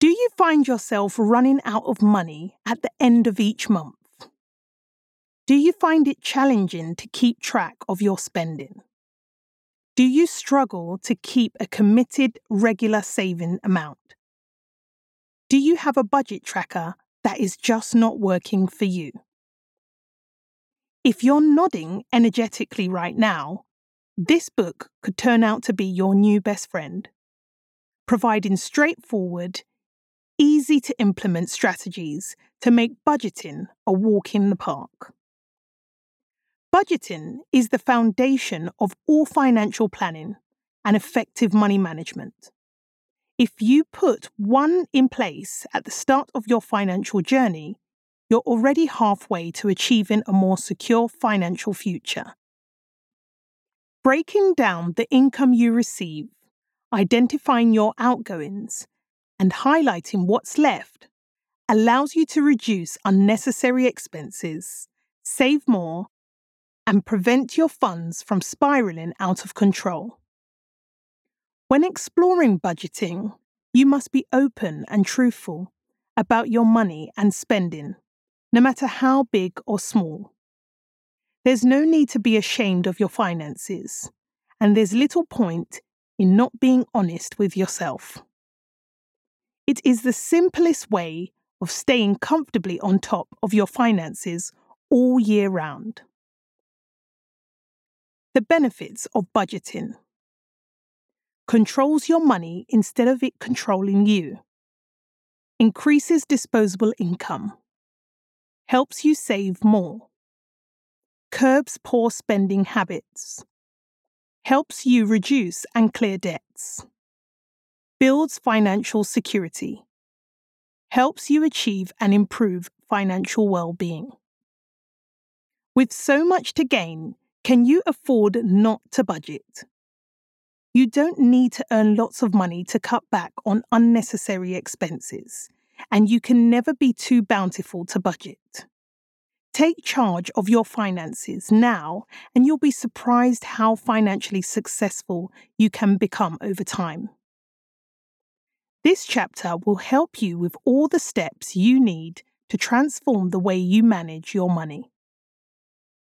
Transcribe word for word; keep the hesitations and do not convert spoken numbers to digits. Do you find yourself running out of money at the end of each month? Do you find it challenging to keep track of your spending? Do you struggle to keep a committed regular saving amount? Do you have a budget tracker that is just not working for you? If you're nodding energetically right now, this book could turn out to be your new best friend, providing straightforward, easy-to-implement strategies to make budgeting a walk in the park. Budgeting is the foundation of all financial planning and effective money management. If you put one in place at the start of your financial journey, you're already halfway to achieving a more secure financial future. Breaking down the income you receive, identifying your outgoings, and highlighting what's left allows you to reduce unnecessary expenses, save more, and prevent your funds from spiraling out of control. When exploring budgeting, you must be open and truthful about your money and spending, no matter how big or small. There's no need to be ashamed of your finances, and there's little point in not being honest with yourself. It is the simplest way of staying comfortably on top of your finances all year round. The benefits of budgeting. Controls your money instead of it controlling you. Increases disposable income. Helps you save more. Curbs poor spending habits. Helps you reduce and clear debts. Builds financial security. Helps you achieve and improve financial well-being. With so much to gain, can you afford not to budget? You don't need to earn lots of money to cut back on unnecessary expenses, and you can never be too bountiful to budget. Take charge of your finances now, and you'll be surprised how financially successful you can become over time. This chapter will help you with all the steps you need to transform the way you manage your money.